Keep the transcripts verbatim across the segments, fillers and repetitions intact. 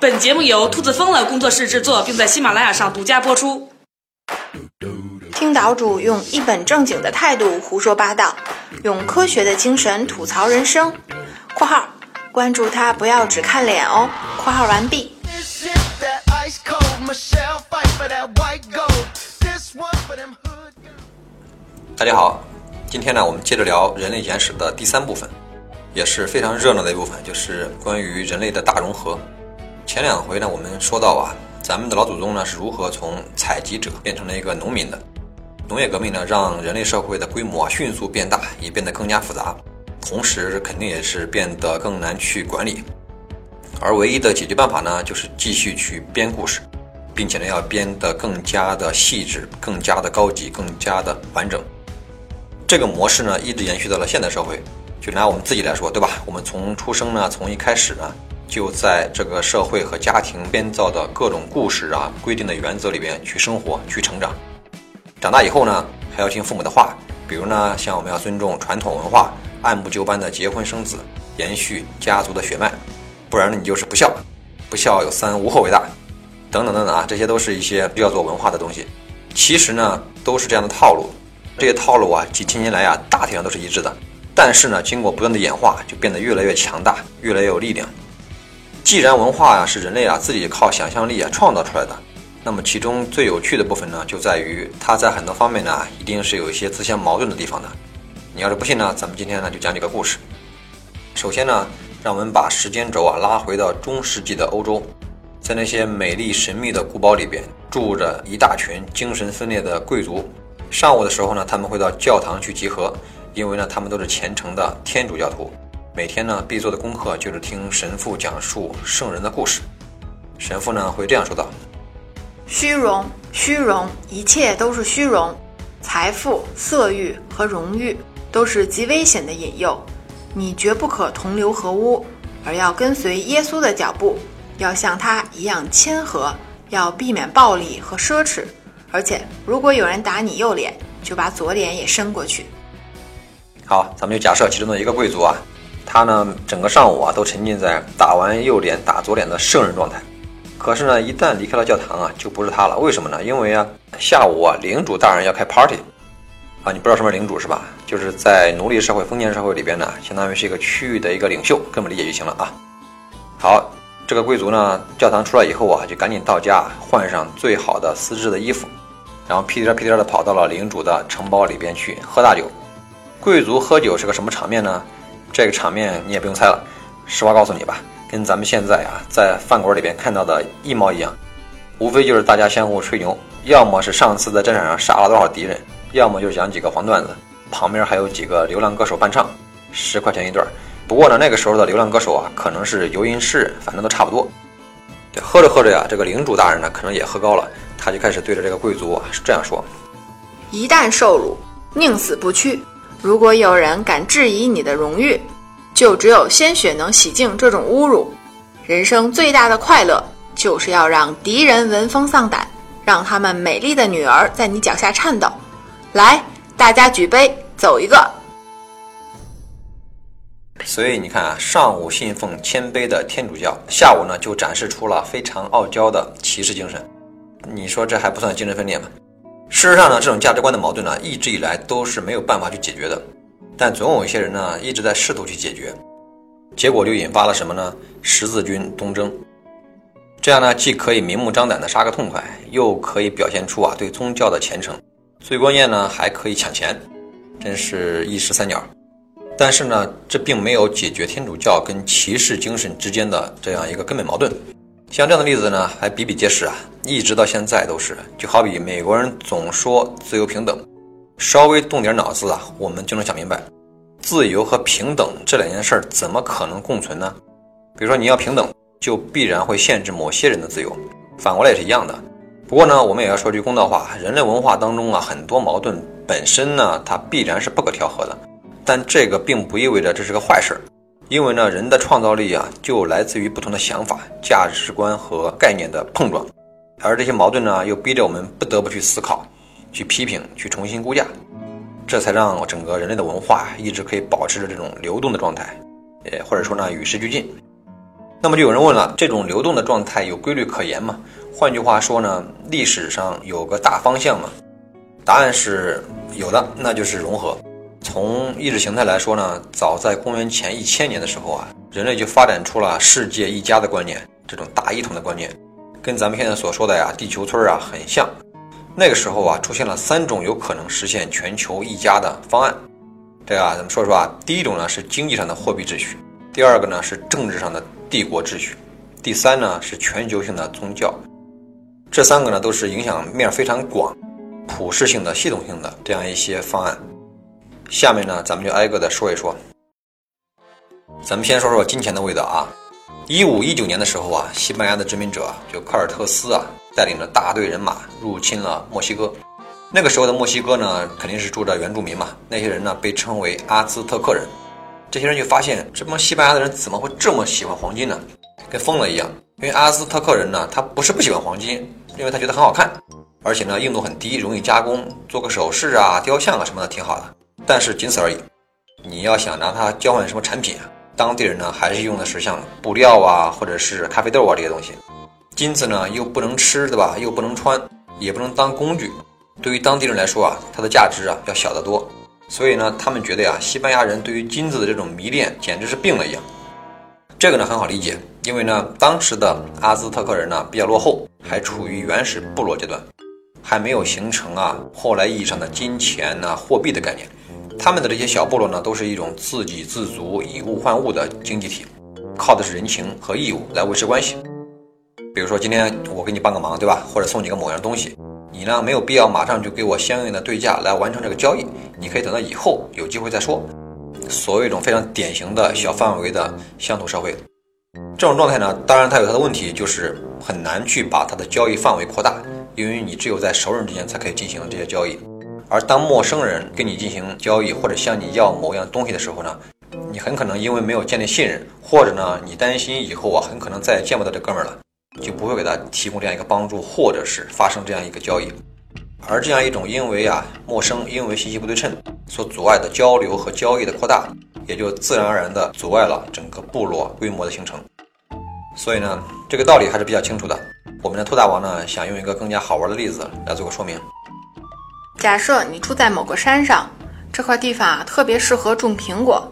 本节目由兔子疯了工作室制作，并在喜马拉雅上独家播出。听岛主用一本正经的态度胡说八道，用科学的精神吐槽人生。括号关注他，不要只看脸哦。括号完毕。大家好，今天呢，我们接着聊人类简史的第三部分，也是非常热闹的一部分，就是关于人类的大融合。前两回呢，我们说到啊，咱们的老祖宗呢是如何从采集者变成了一个农民的。农业革命呢，让人类社会的规模迅速变大，也变得更加复杂，同时肯定也是变得更难去管理。而唯一的解决办法呢，就是继续去编故事，并且呢要编得更加的细致，更加的高级，更加的完整。这个模式呢，一直延续到了现代社会。就拿我们自己来说，对吧？我们从出生呢，从一开始呢，就在这个社会和家庭编造的各种故事啊、规定的原则里边去生活、去成长。长大以后呢，还要听父母的话，比如呢，像我们要尊重传统文化，按部就班的结婚生子，延续家族的血脉，不然呢你就是不孝，不孝有三，无后为大，等等等等啊，这些都是一些要做文化的东西。其实呢，都是这样的套路，这些套路啊，几千年来啊，大体上都是一致的。但是呢，经过不断的演化，就变得越来越强大，越来越有力量。既然文化啊是人类啊自己靠想象力啊创造出来的，那么其中最有趣的部分呢，就在于它在很多方面呢，一定是有一些自相矛盾的地方的。你要是不信呢，咱们今天呢就讲几个故事。首先呢，让我们把时间轴啊拉回到中世纪的欧洲，在那些美丽神秘的古堡里边，住着一大群精神分裂的贵族。上午的时候呢，他们会到教堂去集合，因为呢，他们都是虔诚的天主教徒。每天呢必做的功课就是听神父讲述圣人的故事。神父呢会这样说道：虚荣，虚荣，一切都是虚荣，财富、色欲和荣誉都是极危险的引诱，你绝不可同流合污，而要跟随耶稣的脚步，要像他一样谦和，要避免暴力和奢侈，而且如果有人打你右脸，就把左脸也伸过去。好，咱们就假设其中的一个贵族啊，他呢整个上午啊都沉浸在打完右脸打左脸的圣人状态，可是呢一旦离开了教堂啊，就不是他了。为什么呢？因为啊下午啊领主大人要开 party 啊，你不知道什么领主是吧？就是在奴隶社会封建社会里边呢，相当于是一个区域的一个领袖，根本理解就行了啊。好，这个贵族呢教堂出来以后啊，就赶紧到家换上最好的丝质的衣服，然后噼里啪啦噼里啪啦的跑到了领主的城堡里边去喝大酒。贵族喝酒是个什么场面呢？这个场面你也不用猜了，实话告诉你吧，跟咱们现在啊在饭馆里边看到的一毛一样，无非就是大家相互吹牛，要么是上次在战场上杀了多少敌人，要么就讲几个黄段子，旁边还有几个流浪歌手伴唱，十块钱一段。不过呢，那个时候的流浪歌手啊，可能是游吟诗人，反正都差不多。对，喝着喝着呀、啊，这个领主大人呢，可能也喝高了，他就开始对着这个贵族啊是这样说：一旦受辱，宁死不屈。如果有人敢质疑你的荣誉，就只有鲜血能洗净这种侮辱。人生最大的快乐，就是要让敌人闻风丧胆，让他们美丽的女儿在你脚下颤抖。来，大家举杯，走一个。所以你看啊，上午信奉谦卑的天主教，下午呢就展示出了非常傲娇的骑士精神。你说这还不算精神分裂吗？事实上呢，这种价值观的矛盾呢，一直以来都是没有办法去解决的，但总有一些人呢，一直在试图去解决，结果就引发了什么呢？十字军东征。这样呢，既可以明目张胆的杀个痛快，又可以表现出啊对宗教的虔诚，最关键呢，还可以抢钱，真是一石三鸟。但是呢，这并没有解决天主教跟骑士精神之间的这样一个根本矛盾。像这样的例子呢，还比比皆是啊，一直到现在都是。就好比美国人总说自由平等，稍微动点脑子啊，我们就能想明白，自由和平等这两件事怎么可能共存呢？比如说你要平等，就必然会限制某些人的自由，反过来也是一样的。不过呢，我们也要说句公道话，人类文化当中啊，很多矛盾本身呢，它必然是不可调和的，但这个并不意味着这是个坏事。因为呢，人的创造力啊，就来自于不同的想法、价值观和概念的碰撞，而这些矛盾呢，又逼着我们不得不去思考、去批评、去重新估价，这才让整个人类的文化一直可以保持着这种流动的状态，也或者说呢，与时俱进。那么就有人问了，这种流动的状态有规律可言吗？换句话说呢，历史上有个大方向吗？答案是有的，那就是融合。从意识形态来说呢，早在公元前一千年的时候啊，人类就发展出了世界一家的观念，这种大一统的观念，跟咱们现在所说的呀地球村啊很像。那个时候啊，出现了三种有可能实现全球一家的方案。这个啊，咱们说说啊，第一种呢是经济上的货币秩序，第二个呢是政治上的帝国秩序，第三呢是全球性的宗教。这三个呢都是影响面非常广、普适性的、系统性的这样一些方案。下面呢，咱们就挨个的说一说。咱们先说说金钱的味道啊。一五一九年的时候啊，西班牙的殖民者就科尔特斯啊，带领着大队人马入侵了墨西哥。那个时候的墨西哥呢，肯定是住着原住民嘛，那些人呢被称为阿兹特克人。这些人就发现，这帮西班牙的人怎么会这么喜欢黄金呢？跟疯了一样。因为阿兹特克人呢，他不是不喜欢黄金，因为他觉得很好看，而且呢硬度很低，容易加工，做个首饰啊、雕像啊什么的挺好的。但是仅此而已，你要想拿它交换什么产品啊，当地人呢还是用的是像布料啊，或者是咖啡豆啊这些东西。金子呢又不能吃，对吧？又不能穿，也不能当工具。对于当地人来说啊，它的价值啊要小得多。所以呢，他们觉得呀、啊，西班牙人对于金子的这种迷恋简直是病了一样。这个呢很好理解，因为呢当时的阿兹特克人呢比较落后，还处于原始部落阶段，还没有形成啊后来意义上的金钱啊货币的概念。他们的这些小部落呢，都是一种自给自足、以物换物的经济体，靠的是人情和义务来维持关系。比如说，今天我给你帮个忙，对吧？或者送你个某样东西，你呢没有必要马上就给我相应的对价来完成这个交易，你可以等到以后有机会再说。所谓一种非常典型的小范围的乡土社会，这种状态呢，当然它有它的问题，就是很难去把它的交易范围扩大，因为你只有在熟人之间才可以进行这些交易。而当陌生人跟你进行交易，或者向你要某样东西的时候呢，你很可能因为没有建立信任，或者呢你担心以后啊很可能再也见不到这哥们儿了，就不会给他提供这样一个帮助，或者是发生这样一个交易。而这样一种因为啊陌生，因为信息不对称所阻碍的交流和交易的扩大，也就自然而然的阻碍了整个部落规模的形成。所以呢，这个道理还是比较清楚的。我们的兔大王呢，想用一个更加好玩的例子来做个说明。假设你住在某个山上，这块地方啊特别适合种苹果，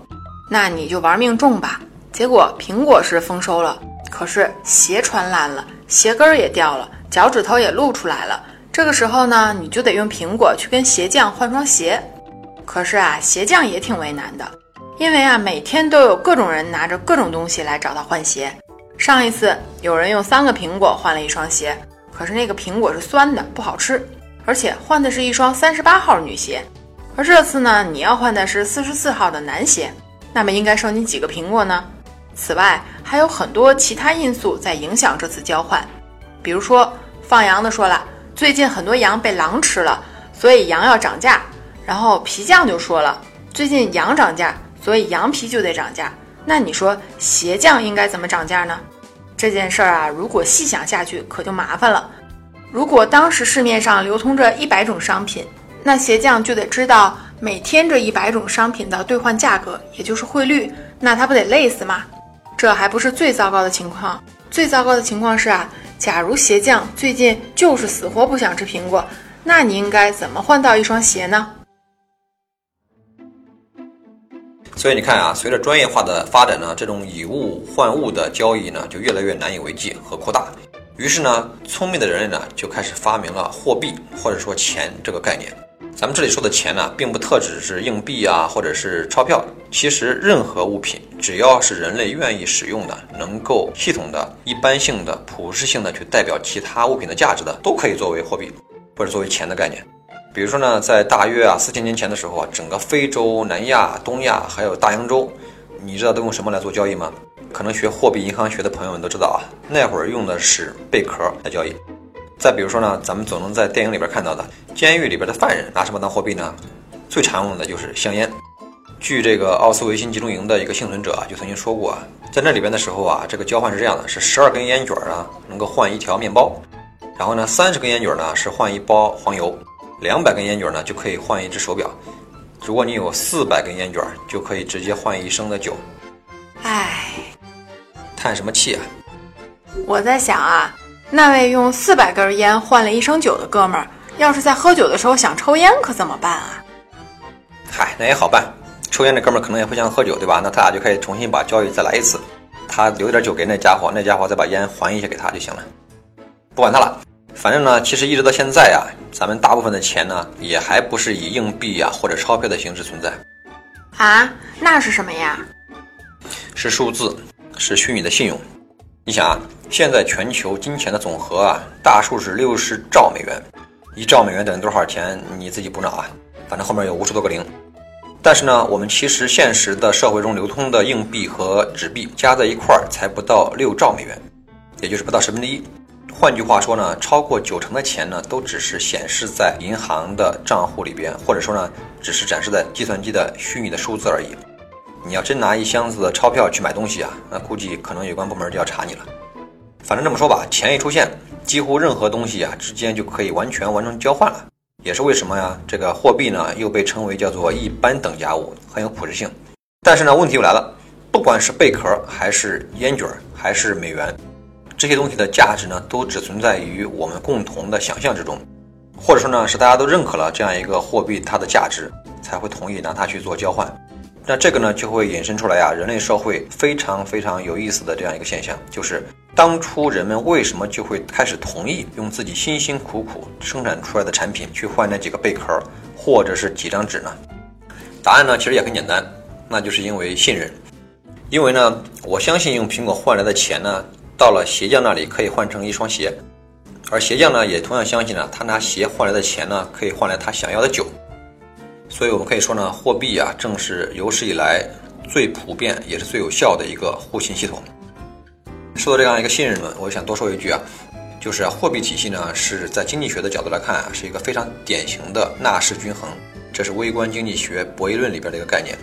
那你就玩命种吧。结果苹果是丰收了，可是鞋穿烂了，鞋跟也掉了，脚趾头也露出来了。这个时候呢，你就得用苹果去跟鞋匠换双鞋。可是啊，鞋匠也挺为难的，因为啊每天都有各种人拿着各种东西来找他换鞋。上一次有人用三个苹果换了一双鞋，可是那个苹果是酸的，不好吃。而且换的是一双三十八号女鞋，而这次呢，你要换的是四十四号的男鞋，那么应该收你几个苹果呢？此外，还有很多其他因素在影响这次交换，比如说，放羊的说了，最近很多羊被狼吃了，所以羊要涨价，然后皮匠就说了，最近羊涨价，所以羊皮就得涨价，那你说鞋匠应该怎么涨价呢？这件事儿啊，如果细想下去，可就麻烦了。如果当时市面上流通着一百种商品，那鞋匠就得知道每天这一百种商品的兑换价格，也就是汇率，那他不得累死吗？这还不是最糟糕的情况，最糟糕的情况是啊，假如鞋匠最近就是死活不想吃苹果，那你应该怎么换到一双鞋呢？所以你看啊，随着专业化的发展呢，这种以物换物的交易呢，就越来越难以为继和扩大。于是呢，聪明的人类呢就开始发明了货币或者说钱这个概念。咱们这里说的钱呢，并不特指是硬币啊，或者是钞票。其实任何物品，只要是人类愿意使用的，能够系统的、一般性的、普适性的去代表其他物品的价值的，都可以作为货币或者作为钱的概念。比如说呢，在大约啊四千年前的时候啊，整个非洲、南亚、东亚还有大洋洲，你知道都用什么来做交易吗？可能学货币银行学的朋友们都知道啊，那会儿用的是贝壳来交易。再比如说呢，咱们总能在电影里边看到的，监狱里边的犯人拿什么当货币呢？最常用的就是香烟。据这个奥斯维辛集中营的一个幸存者啊，就曾经说过啊，在那里边的时候啊，这个交换是这样的：是十二根烟卷呢，能够换一条面包；然后呢，三十根烟卷呢是换一包黄油；两百根烟卷呢就可以换一只手表；如果你有四百根烟卷，就可以直接换一升的酒。唉。叹什么气啊？我在想啊，那位用四百根烟换了一升酒的哥们儿，要是在喝酒的时候想抽烟可怎么办啊？嗨，那也好办，抽烟的哥们儿可能也会想喝酒，对吧？那他俩就可以重新把交易再来一次，他留点酒给那家伙，那家伙再把烟还一下给他就行了。不管他了，反正呢，其实一直到现在啊，咱们大部分的钱呢，也还不是以硬币啊或者钞票的形式存在。啊，那是什么呀？是数字，是虚拟的信用。你想啊，现在全球金钱的总和啊，大数是六十兆美元，一兆美元等于多少钱？你自己补脑啊，反正后面有无数多个零。但是呢，我们其实现实的社会中流通的硬币和纸币加在一块儿才不到六兆美元，也就是不到十分之一。换句话说呢，超过九成的钱呢，都只是显示在银行的账户里边，或者说呢，只是展示在计算机的虚拟的数字而已。你要真拿一箱子的钞票去买东西啊，那估计可能有关部门就要查你了。反正这么说吧，钱一出现，几乎任何东西啊之间就可以完全完成交换了。也是为什么呀，这个货币呢又被称为叫做一般等价物，很有普适性。但是呢，问题又来了，不管是贝壳还是烟卷还是美元，这些东西的价值呢，都只存在于我们共同的想象之中，或者说呢，是大家都认可了这样一个货币它的价值，才会同意拿它去做交换。那这个呢，就会引申出来啊，人类社会非常非常有意思的这样一个现象，就是当初人们为什么就会开始同意用自己辛辛苦苦生产出来的产品去换那几个贝壳或者是几张纸呢？答案呢，其实也很简单，那就是因为信任。因为呢，我相信用苹果换来的钱呢，到了鞋匠那里可以换成一双鞋，而鞋匠呢也同样相信呢，他拿鞋换来的钱呢可以换来他想要的酒。所以我们可以说呢，货币啊正是有史以来最普遍也是最有效的一个互信系统。说到这样一个信任论，我想多说一句啊，就是、啊、货币体系呢是在经济学的角度来看啊，是一个非常典型的纳什均衡，这是微观经济学博弈论里边的一个概念。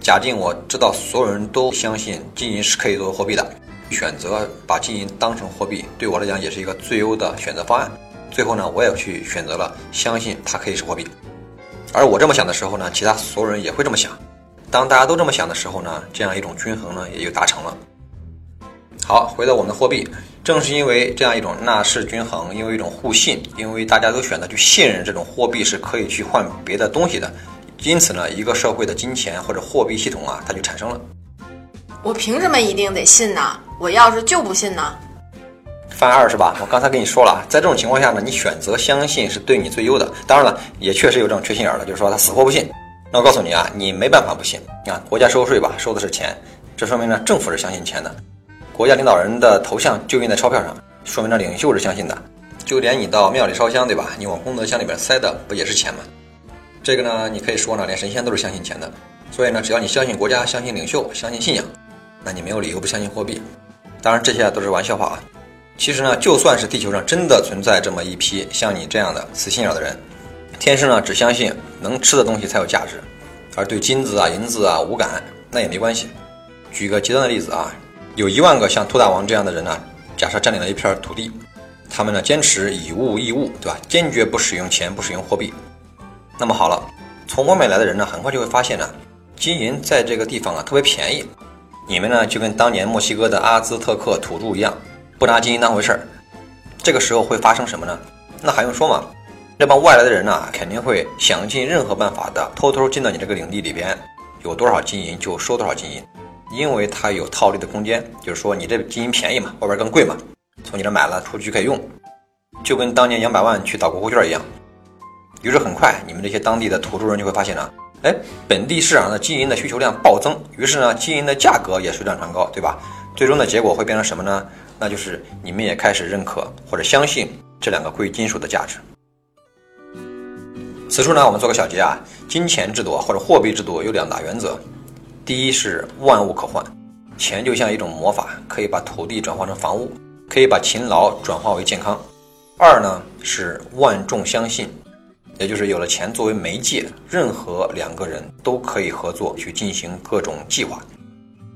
假定我知道所有人都相信金银是可以作为货币的，选择把金银当成货币，对我来讲也是一个最优的选择方案。最后呢，我也去选择了相信它可以是货币。而我这么想的时候呢，其他所有人也会这么想。当大家都这么想的时候呢，这样一种均衡呢也就达成了。好，回到我们的货币，正是因为这样一种纳什均衡，因为一种互信，因为大家都选择去信任这种货币是可以去换别的东西的，因此呢，一个社会的金钱或者货币系统啊，它就产生了。我凭什么一定得信呢？我要是就不信呢？犯二是吧？我刚才跟你说了，在这种情况下呢，你选择相信是对你最优的。当然了，也确实有这种缺心眼的，就是说他死活不信。那我告诉你啊，你没办法不信啊。国家收税吧，收的是钱，这说明呢，政府是相信钱的。国家领导人的头像就印在钞票上，说明呢，领袖是相信的。就连你到庙里烧香，对吧？你往功德箱里面塞的不也是钱吗？这个呢，你可以说呢，连神仙都是相信钱的。所以呢，只要你相信国家、相信领袖、相信信仰，那你没有理由不相信货币。当然这些都是玩笑话啊。其实呢，就算是地球上真的存在这么一批像你这样的死心眼的人，天生呢只相信能吃的东西才有价值，而对金子啊银子啊无感，那也没关系。举个极端的例子啊，有一万个像兔大王这样的人呢、啊，假设占领了一片土地，他们呢坚持以物易物，对吧？坚决不使用钱，不使用货币。那么好了，从外面来的人呢，很快就会发现呢、啊，金银在这个地方啊特别便宜。你们呢就跟当年墨西哥的阿兹特克土著一样，不拿金银当回事儿。这个时候会发生什么呢？那还用说吗？那帮外来的人呢、啊，肯定会想尽任何办法的偷偷进到你这个领地里边，有多少金银就收多少金银，因为它有套利的空间，就是说你这金银便宜嘛，外边更贵嘛，从你这买了出去可以用，就跟当年杨百万去岛国库券一样。于是很快你们这些当地的土著人就会发现呢、啊。哎，本地市场的金银的需求量暴增，于是呢，金银的价格也水涨船高，对吧？最终的结果会变成什么呢？那就是你们也开始认可或者相信这两个贵金属的价值。此处呢，我们做个小结啊，金钱制度或者货币制度有两大原则，第一是万物可换，钱就像一种魔法，可以把土地转化成房屋，可以把勤劳转化为健康。二呢是万众相信。也就是有了钱作为媒介，任何两个人都可以合作去进行各种计划。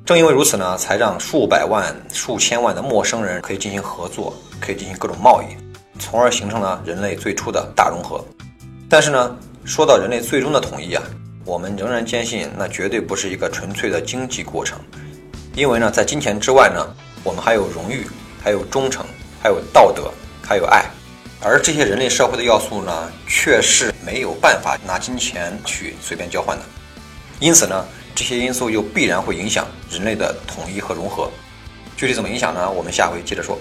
正因为如此呢，才让数百万、数千万的陌生人可以进行合作，可以进行各种贸易，从而形成了人类最初的大融合。但是呢，说到人类最终的统一啊，我们仍然坚信那绝对不是一个纯粹的经济过程，因为呢，在金钱之外呢，我们还有荣誉，还有忠诚，还有道德，还有爱。而这些人类社会的要素呢，却是没有办法拿金钱去随便交换的。因此呢，这些因素又必然会影响人类的统一和融合。具体怎么影响呢？我们下回接着说。